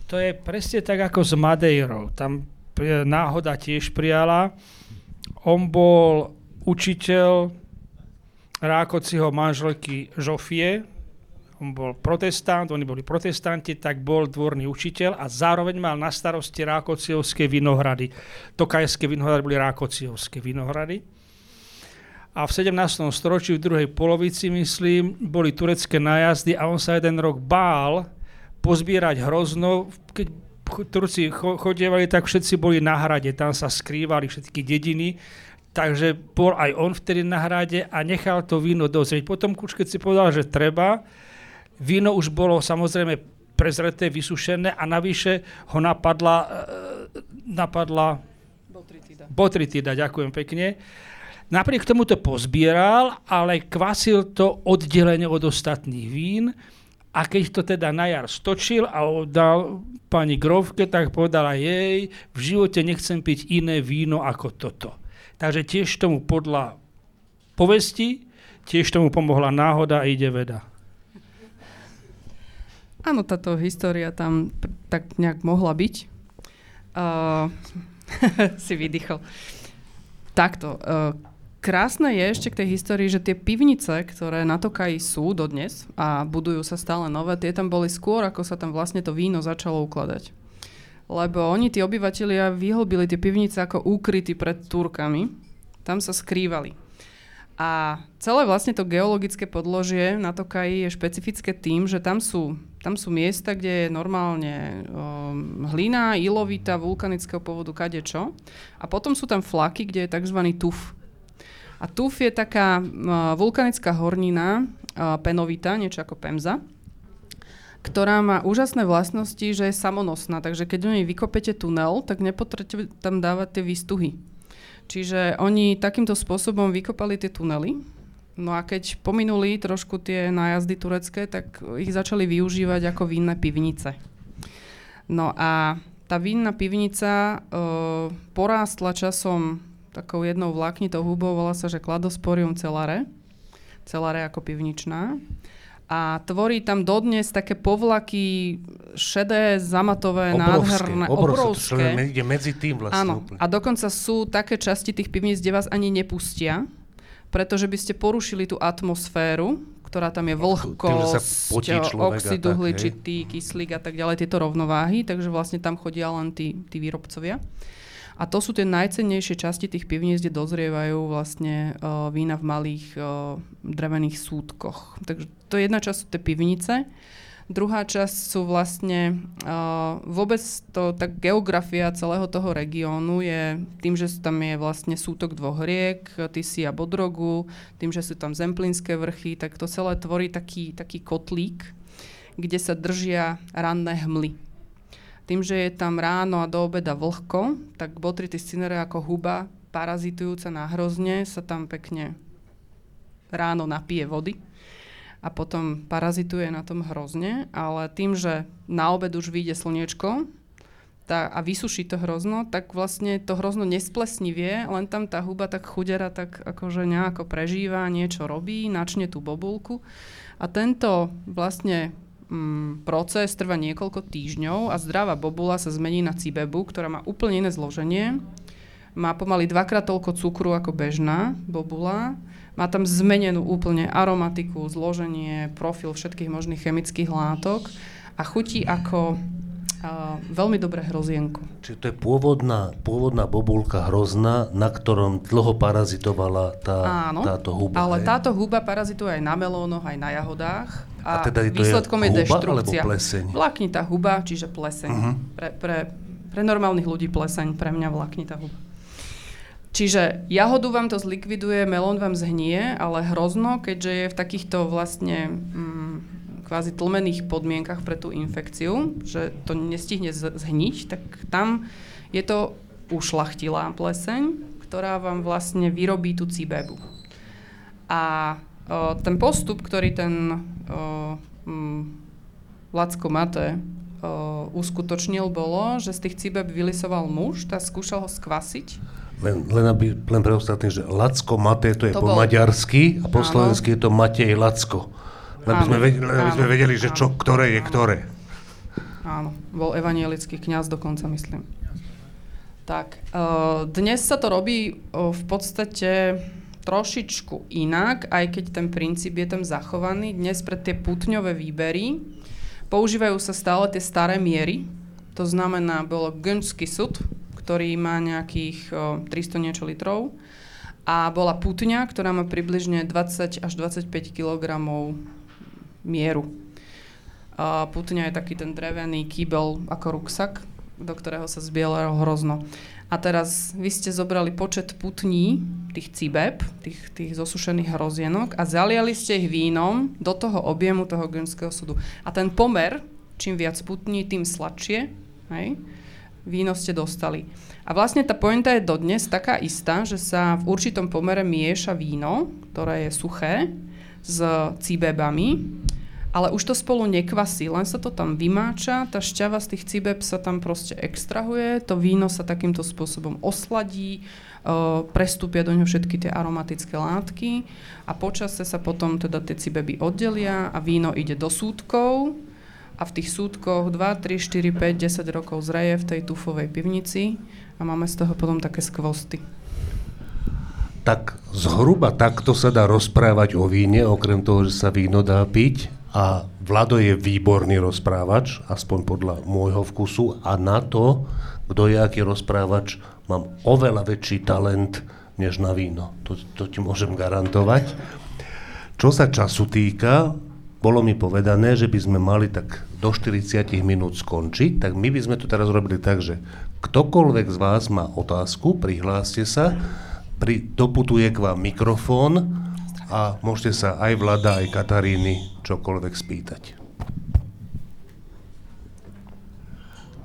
To je presne tak ako s Madeirou. Tam náhoda tiež prijala. On bol učiteľ Rákociho manželky Žofie. On bol protestant, oni boli protestanti, tak bol dvorný učiteľ a zároveň mal na starosti rákociovské vinohrady. Tokajské vinohrady boli rákociovské vinohrady. A v 17. storočí, v druhej polovici, myslím, boli turecké nájazdy a on sa jeden rok bál pozbierať hrozno. Keď Turci chodievali, tak všetci boli na hrade, tam sa skrývali všetky dediny. Takže bol aj on vtedy na hrade a nechal to víno dozrieť. Potom už keď si povedal, že treba, víno už bolo samozrejme prezreté, vysušené a navyše ho napadla Botrytida, ďakujem pekne. Napriek tomu to pozbieral, ale kvasil to oddelenie od ostatných vín a keď to teda na jar stočil a dal pani Grovke, tak povedala jej, v živote nechcem piť iné víno ako toto. Takže tiež tomu podľa povesti, tiež tomu pomohla náhoda a ide veda. Áno, táto história tam tak nejak mohla byť. Si vydýchol. Takto. Krásne je ešte k tej histórii, že tie pivnice, ktoré na Tokaji sú dodnes a budujú sa stále nové, tie tam boli skôr, ako sa tam vlastne to víno začalo ukladať. lebo oni, tí obyvatelia, vyhlbili tie pivnice ako úkryty pred Turkami. Tam sa skrývali. A celé vlastne to geologické podložie na Tokaji je špecifické tým, že tam sú miesta, kde je normálne hlina, ilovita, vulkanického pôvodu, kadečo. A potom sú tam flaky, kde je tzv. Tuf. A tuf je taká vulkanická hornina, penovita, niečo ako pemza, ktorá má úžasné vlastnosti, že je samonosná. Takže keď do nej vykopete tunel, tak nepotrebujete tam dávať tie výstuhy. Čiže oni takýmto spôsobom vykopali tie tunely. No a keď pominuli trošku tie nájazdy turecké, tak ich začali využívať ako vínne pivnice. No a tá vínna pivnica porástla časom takou jednou vláknitou hubou, volá sa, že Cladosporium celare. Celare ako pivničná. A tvorí tam dodnes také povlaky šedé, zamatové, nádherné, obrovské. Ide medzi tým vlastne. Áno. Úplne. A dokonca sú také časti tých pivníc, kde vás ani nepustia, pretože by ste porušili tú atmosféru, ktorá tam je vlhkosť, oxid uhličitý, kyslík a tak ďalej, tieto rovnováhy, takže vlastne tam chodia len tí výrobcovia. A to sú tie najcennejšie časti tých pivníc, kde dozrievajú vlastne vína v malých drevených súdkoch. Takže to je jedna časť sú tie pivnice. Druhá časť sú vlastne vôbec to, tá geografia celého toho regiónu je tým, že tam je vlastne sútok dvoch riek, Tysi a Bodrogu, tým, že sú tam Zemplínske vrchy, tak to celé tvorí taký kotlík, kde sa držia ranné hmly. Tým, že je tam ráno a do obeda vlhko, tak Botrytis cinerea ako huba parazitujúca na hrozne sa tam pekne ráno napije vody a potom parazituje na tom hrozne, ale tým, že na obed už vyjde slniečko a vysuší to hrozno, tak vlastne to hrozno nesplesnivie, len tam tá huba tak chudera tak akože nejako prežíva, niečo robí, načne tú bobulku a tento vlastne proces trvá niekoľko týždňov a zdravá bobula sa zmení na cibebu, ktorá má úplne iné zloženie. Má pomaly 2-krát toľko cukru ako bežná bobula. Má tam zmenenú úplne aromatiku, zloženie, profil všetkých možných chemických látok a chutí ako veľmi dobré hrozienko. Čiže to je pôvodná bobulka hrozná, na ktorom dlho parazitovala táto huba. Áno, ale táto huba parazituje aj na melónoch, aj na jahodách. A teda výsledkom je deštrukcia. Vláknitá huba, čiže pleseň. Uh-huh. Pre normálnych ľudí pleseň, pre mňa vláknitá huba. Čiže jahodu vám to zlikviduje, melón vám zhnie, ale hrozno, keďže je v takýchto vlastne kvázi tlmených podmienkach pre tú infekciu, že to nestihne zhniť, tak tam je to ušlachtilá pleseň, ktorá vám vlastne vyrobí tú cibebu. A ten postup, ktorý ten Laczkó Máté uskutočnil, bolo, že z tých cibeb vylisoval muž a skúšal ho skvasiť. Len pre ostatných, že Laczkó Máté to je po maďarsky a po slovensky je to Matej Lacko. Aby sme vedeli, že čo, ktoré je ktoré. Áno, bol evanielický kňaz dokonca, myslím. Tak, dnes sa to robí v podstate trošičku inak, aj keď ten princíp je tam zachovaný. Dnes pre tie putňové výbery používajú sa stále tie staré miery. To znamená, bolo Gönczky sud, ktorý má nejakých 300 niečo litrov a bola putňa, ktorá má približne 20 až 25 kg mieru. Putňa je taký ten drevený kýbel ako ruksak, do ktorého sa zbielalo hrozno. A teraz vy ste zobrali počet putní, tých cibeb, tých zosušených hrozienok a zaliali ste ich vínom do toho objemu toho Gönczkeho sudu. A ten pomer, čím viac putní, tým sladšie, hej, víno ste dostali. A vlastne tá pointa je dodnes taká istá, že sa v určitom pomere mieša víno, ktoré je suché, s cibebami, ale už to spolu nekvasí, len sa to tam vymáča, tá šťava z tých cibeb sa tam proste extrahuje, to víno sa takýmto spôsobom osladí, prestúpia do ňoho všetky tie aromatické látky a počase sa potom teda tie cibeby oddelia a víno ide do súdkov a v tých súdkoch 2, 3, 4, 5, 10 rokov zreje v tej tufovej pivnici a máme z toho potom také skvosty. Tak zhruba takto sa dá rozprávať o víne, okrem toho, že sa víno dá piť. A A Vlado je výborný rozprávač, aspoň podľa môjho vkusu, a na to, kto je aký rozprávač, mám oveľa väčší talent než na víno. To ti môžem garantovať. Čo sa času týka, bolo mi povedané, že by sme mali tak do 40 minút skončiť, tak my by sme to teraz robili tak, že ktokoľvek z vás má otázku, prihláste sa, doputuje k vám mikrofón a môžete sa aj Vlada, aj Kataríny čokoľvek spýtať.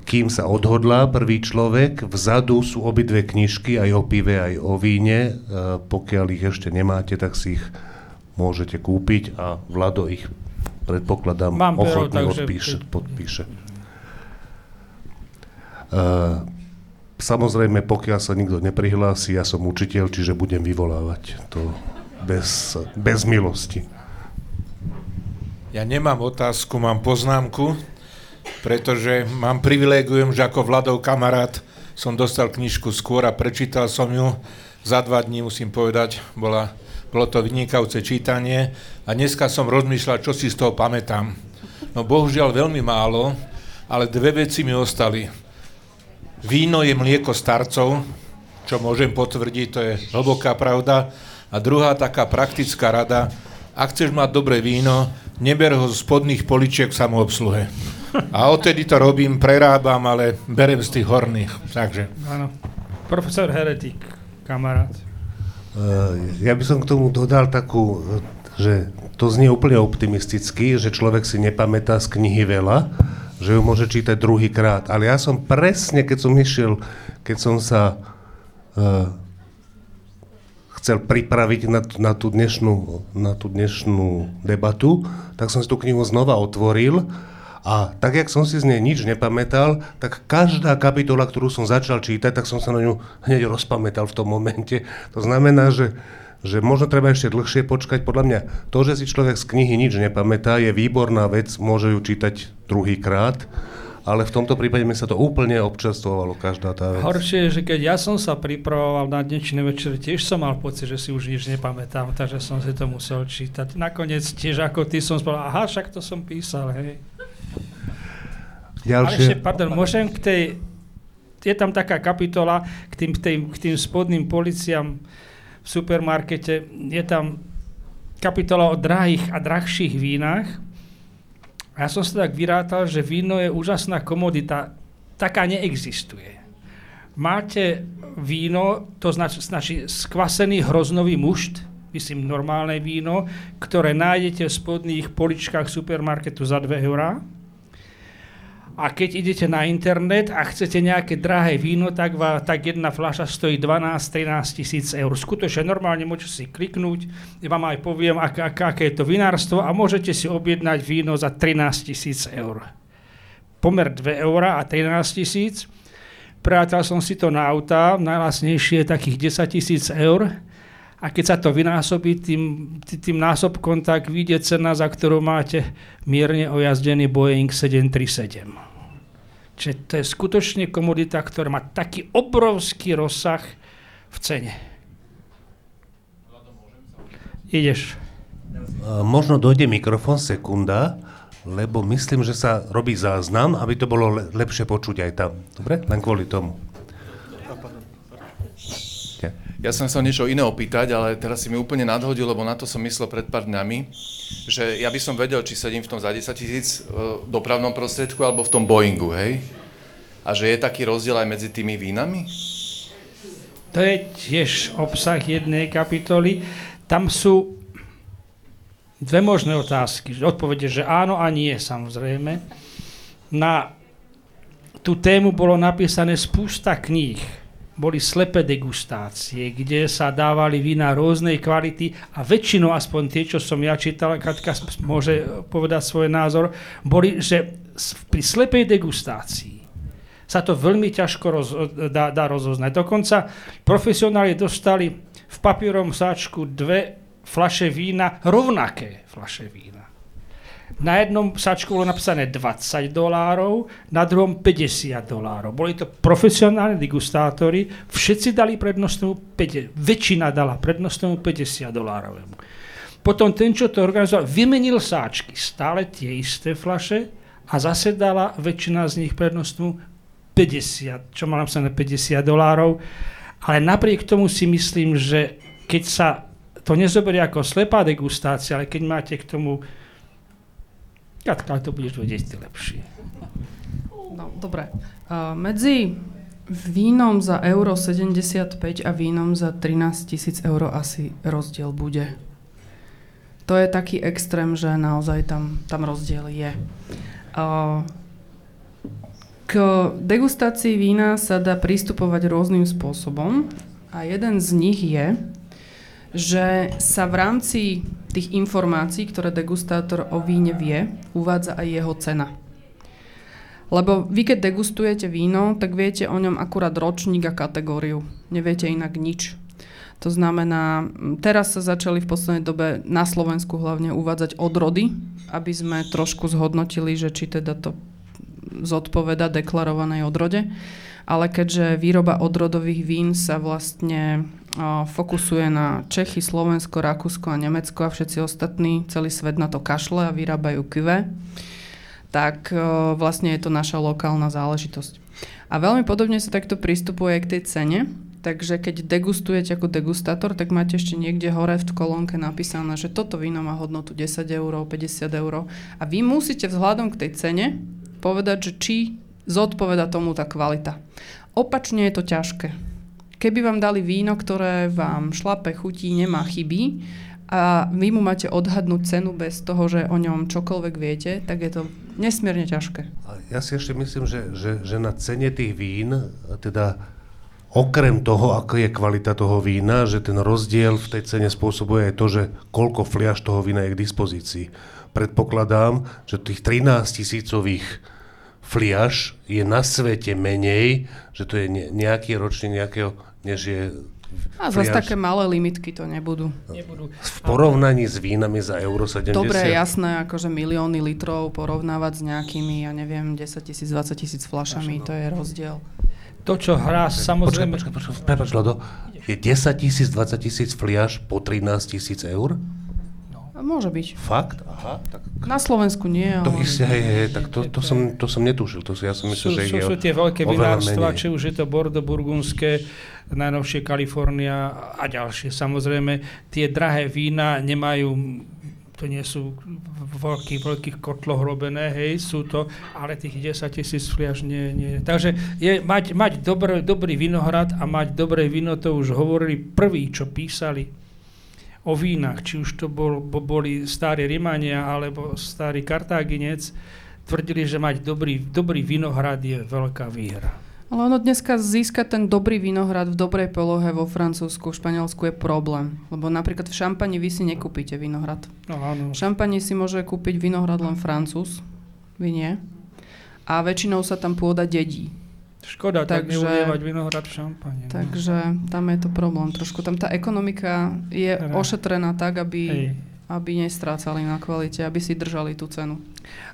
Kým sa odhodlá prvý človek, vzadu sú obidve knižky, aj o pive, aj o víne. Pokiaľ ich ešte nemáte, tak si ich môžete kúpiť a Vlado ich, predpokladám, ochotne podpíše. Samozrejme, pokiaľ sa nikto neprihlási, ja som učiteľ, čiže budem vyvolávať to bez milosti. Ja nemám otázku, mám poznámku, pretože mám privilégium, že ako Vladov kamarát som dostal knižku skôr a prečítal som ju. Za 2 dní, musím povedať, bolo to vynikajúce čítanie a dneska som rozmýšľal, čo si z toho pamätám. No bohužiaľ veľmi málo, ale 2 veci mi ostali. Víno je mlieko starcov, čo môžem potvrdiť, to je hlboká pravda. A druhá taká praktická rada, ak chceš mať dobré víno, neber ho z spodných poličiek v samoobsluhe. A odtedy to robím, prerábam, ale berem z tých horných, takže. Áno. Profesor Heretík, kamarát. Ja by som k tomu dodal takú, že to znie úplne optimisticky, že človek si nepamätá z knihy veľa, že ju môže čítať druhýkrát, ale ja som presne, keď som sa chcel pripraviť na tú dnešnú debatu, tak som si tú knihu znova otvoril a tak, jak som si z nej nič nepamätal, tak každá kapitola, ktorú som začal čítať, tak som sa na ňu hneď rozpamätal v tom momente. To znamená, že možno treba ešte dlhšie počkať. Podľa mňa to, že si človek z knihy nič nepamätá, je výborná vec, môže ju čítať druhýkrát, ale v tomto prípade mi sa to úplne občerstvovalo, každá tá vec. Horšie je, že keď ja som sa pripravoval na dnešný večer, tiež som mal pocit, že si už nič nepamätám, takže som si to musel čítať. Nakoniec tiež ako ty som spomínal, aha, však to som písal, hej. Ďalšie. Ale ešte, pardon, môžem k tej, je tam taká kapitola k tým spodným policiám, v supermarkete, je tam kapitola o drahých a drahších vínach. Ja som sa tak vyrátal, že víno je úžasná komodita, taká neexistuje. Máte víno, to značí skvasený hroznový mušt, myslím normálne víno, ktoré nájdete v spodných poličkách supermarketu za 2 eurá. A keď idete na internet a chcete nejaké drahé víno, tak jedna fľaša stojí 12-13 000 eur. Skutočne normálne môžete si kliknúť, ja vám aj poviem, aké je to vinárstvo a môžete si objednať víno za 13 000 eur. Pomer 2 eura a 13 000. Prejatal som si to na auta, najlasnejšie je takých 10 000 eur. A keď sa to vynásobí tým násobkom, tak vyjde cena, za ktorú máte mierne ojazdený Boeing 737. Čiže to je skutočne komodita, ktorá má taký obrovský rozsah v cene. Ideš. Možno dojde mikrofón, sekunda, lebo myslím, že sa robí záznam, aby to bolo lepšie počuť aj tam. Dobre? Len kvôli tomu. Ja som sa niečo iné opýtať, ale teraz si mi úplne nadhodil, lebo na to som myslel pred pár dňami, že ja by som vedel, či sedím v tom za 10 000 dopravnom prostriedku alebo v tom Boeingu, hej? A že je taký rozdiel aj medzi tými vínami? To je tiež obsah jednej kapitoly. Tam sú 2 možné otázky. Odpovede, že áno a nie, samozrejme. Na tú tému bolo napísané spústa kníh. Boli slepé degustácie, kde sa dávali vína rôznej kvality a väčšinou, aspoň tie, čo som ja čítal, Katka môže povedať svoj názor, boli, že pri slepej degustácii sa to veľmi ťažko dá rozoznať. Dokonca profesionáli dostali v papierovom sáčku 2 fľaše vína, rovnaké fľaše vína. Na jednom sáčku bolo napísané $20, na druhom $50. Boli to profesionálni degustátori, všetci dali prednostnú, väčšina dala prednostnú $50. Potom ten, čo to organizoval, vymenil sáčky. Stále tie isté fľaše a zase dala väčšina z nich prednostnú 50, čo mám napísané $50. Ale napriek tomu si myslím, že keď sa to nezoberie ako slepá degustácia, ale keď máte k tomu... Katka, ale to budeš vedieť lepšie. No, dobre. Medzi vínom za €75 a vínom za €13,000 asi rozdiel bude. To je taký extrém, že naozaj tam rozdiel je. K degustácii vína sa dá pristupovať rôznym spôsobom a jeden z nich je, že sa v rámci tých informácií, ktoré degustátor o víne vie, uvádza aj jeho cena. Lebo vy, keď degustujete víno, tak viete o ňom akurát ročník a kategóriu. Neviete inak nič. To znamená, teraz sa začali v poslednej dobe na Slovensku hlavne uvádzať odrody, aby sme trošku zhodnotili, že či teda to zodpoveda deklarovanej odrode. Ale keďže výroba odrodových vín sa vlastne fokusuje na Čechy, Slovensko, Rakúsko a Nemecko a všetci ostatní, celý svet na to kašle a vyrábajú kyve, tak vlastne je to naša lokálna záležitosť. A veľmi podobne sa takto pristupuje aj k tej cene, takže keď degustujete ako degustátor, tak máte ešte niekde hore v kolónke napísané, že toto víno má hodnotu €10, €50 a vy musíte vzhľadom k tej cene povedať, že či zodpoveda tomu tá kvalita. Opačne je to ťažké. Keby vám dali víno, ktoré vám šlape, chutí, nemá chyby a vy mu máte odhadnúť cenu bez toho, že o ňom čokoľvek viete, tak je to nesmierne ťažké. Ja si ešte myslím, že na cene tých vín, teda okrem toho, aká je kvalita toho vína, že ten rozdiel v tej cene spôsobuje aj to, že koľko fliaš toho vína je k dispozícii. Predpokladám, že tých 13,000 fliaš je na svete menej, že to je nejaký ročník nejakého, než je fliaš. A zase také malé limitky to nebudú. V porovnaní s vínami za €70. Dobre, jasné, akože milióny litrov porovnávať s nejakými, ja neviem, 10,000, 20,000 fľašami, to je rozdiel. To, čo hrá, samozrejme... Prepáč, Lado, je 10,000, 20,000 fliaš po €13,000? Môže byť. Fakt? Aha. Tak... Na Slovensku nie. Ale... To isté, to som netušil. Ja som myslel, že sú tie veľké vinárstvá, či už je to Bordeaux, burgundské, najnovšie Kalifornia a ďalšie. Samozrejme, tie drahé vína nemajú, to nie sú v veľkých kotloch robené, hej, sú to, ale tých 10,000 fliaš nie. Takže je, mať dobrý vinohrad a mať dobré víno, to už hovorili prví, čo písali o vínach, či už to boli starí Rimania alebo starý Kartáginec, tvrdili, že mať dobrý vinohrad je veľká výhra. Ale ono dneska získať ten dobrý vinohrad v dobrej polohe vo Francúzsku, Španielsku je problém. Lebo napríklad v Šampani vy si nekúpite vinohrad. No, áno. V Šampani si môže kúpiť vinohrad len Francúz, vy nie. A väčšinou sa tam pôda dedí. Škoda, tak neulievať vinohrad v Šampani. Takže tam je to problém trošku. Tam tá ekonomika je ošetrená tak, aby nestrácali na kvalite, aby si držali tú cenu.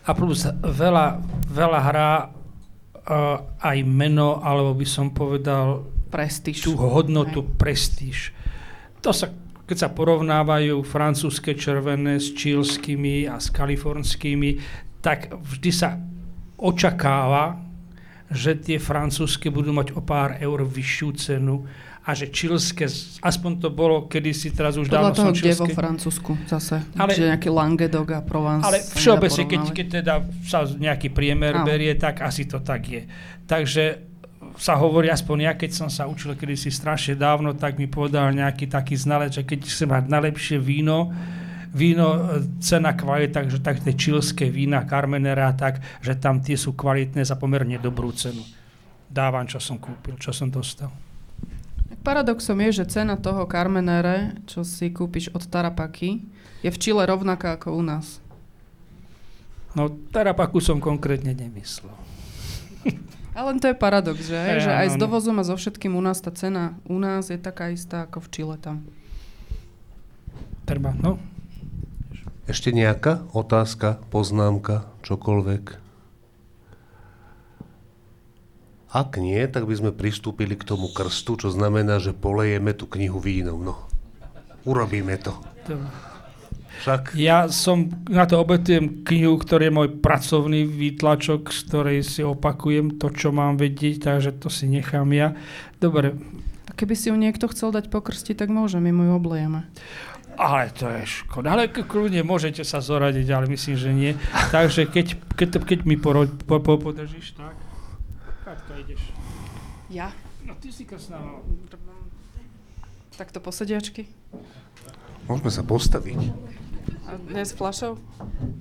A plus veľa hrá aj meno, alebo by som povedal prestíž. Tú hodnotu prestíž. To sa, keď sa porovnávajú francúzske červené s čílskymi a s kalifornskými, tak vždy sa očakáva, že tie francúzske budú mať o pár eur vyššiu cenu a že čilské, aspoň to bolo kedysi, teraz už dávno som čilské. Podľa toho, kde vo Francúzsku zase, že nejaký Languedoc a Provence. Ale všeobecne, keď teda sa nejaký priemer berie, tak asi to tak je. Takže sa hovorí, aspoň ja, keď som sa učil kedysi strašne dávno, tak mi povedal nejaký taký znalec, že keď chcem mať najlepšie víno, cena kvalita, takže tak tie čilské vína, Carmenera, tak, že tam tie sú kvalitné za pomerne dobrú cenu. Dávam, čo som kúpil, čo som dostal. Paradoxom je, že cena toho Carmenere, čo si kúpiš od Tarapaky, je v Čile rovnaká ako u nás. No, Tarapaku som konkrétne nemyslel. Ale to je paradox, že? Že aj s dovozom a so všetkým u nás tá cena u nás je taká istá ako v Čile tam. Treba, no. Ešte nejaká otázka, poznámka, čokoľvek? Ak nie, tak by sme pristúpili k tomu krstu, čo znamená, že polejeme tú knihu vínom. No, urobíme to. Však. Ja na to obetujem knihu, ktorý je môj pracovný výtlačok, z ktorej si opakujem to, čo mám vedieť, takže to si nechám ja. Dobre. Keby si ju niekto chcel dať pokrstiť, tak môžem, my ju oblejeme. Ale to je škoda. Ale kľudne môžete sa zoradiť, ale myslím, že nie. Takže keď mi podržíš, tak? Tak to ideš. Ja? No ty si krsná. Takto po sediačky? Môžeme sa postaviť. A nie s fľašou?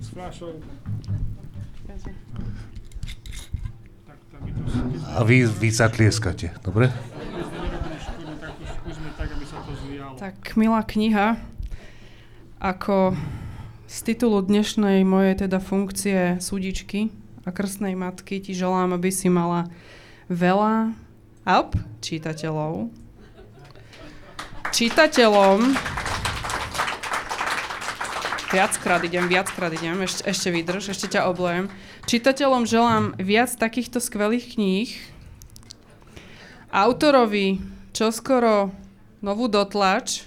S fľašou. A vy sa tlieskate, dobre? Tak, milá kniha, ako z titulu dnešnej mojej teda funkcie súdičky a krstnej matky ti želám, aby si mala veľa čitateľom. Viackrát idem, ešte vydrž, ešte ťa oblejem. Čitateľom želám viac takýchto skvelých kníh. Autorovi čoskoro novú dotlač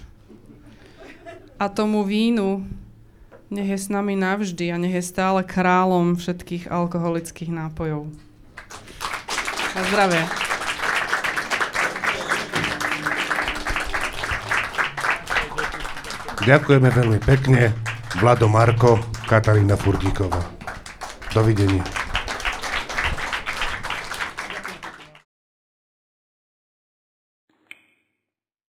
a tomu vínu nech je s nami navždy a nech je stále kráľom všetkých alkoholických nápojov. Na zdravie. Ďakujeme veľmi pekne. Vlado Marko, Katarína Furdíková. Dovidenia.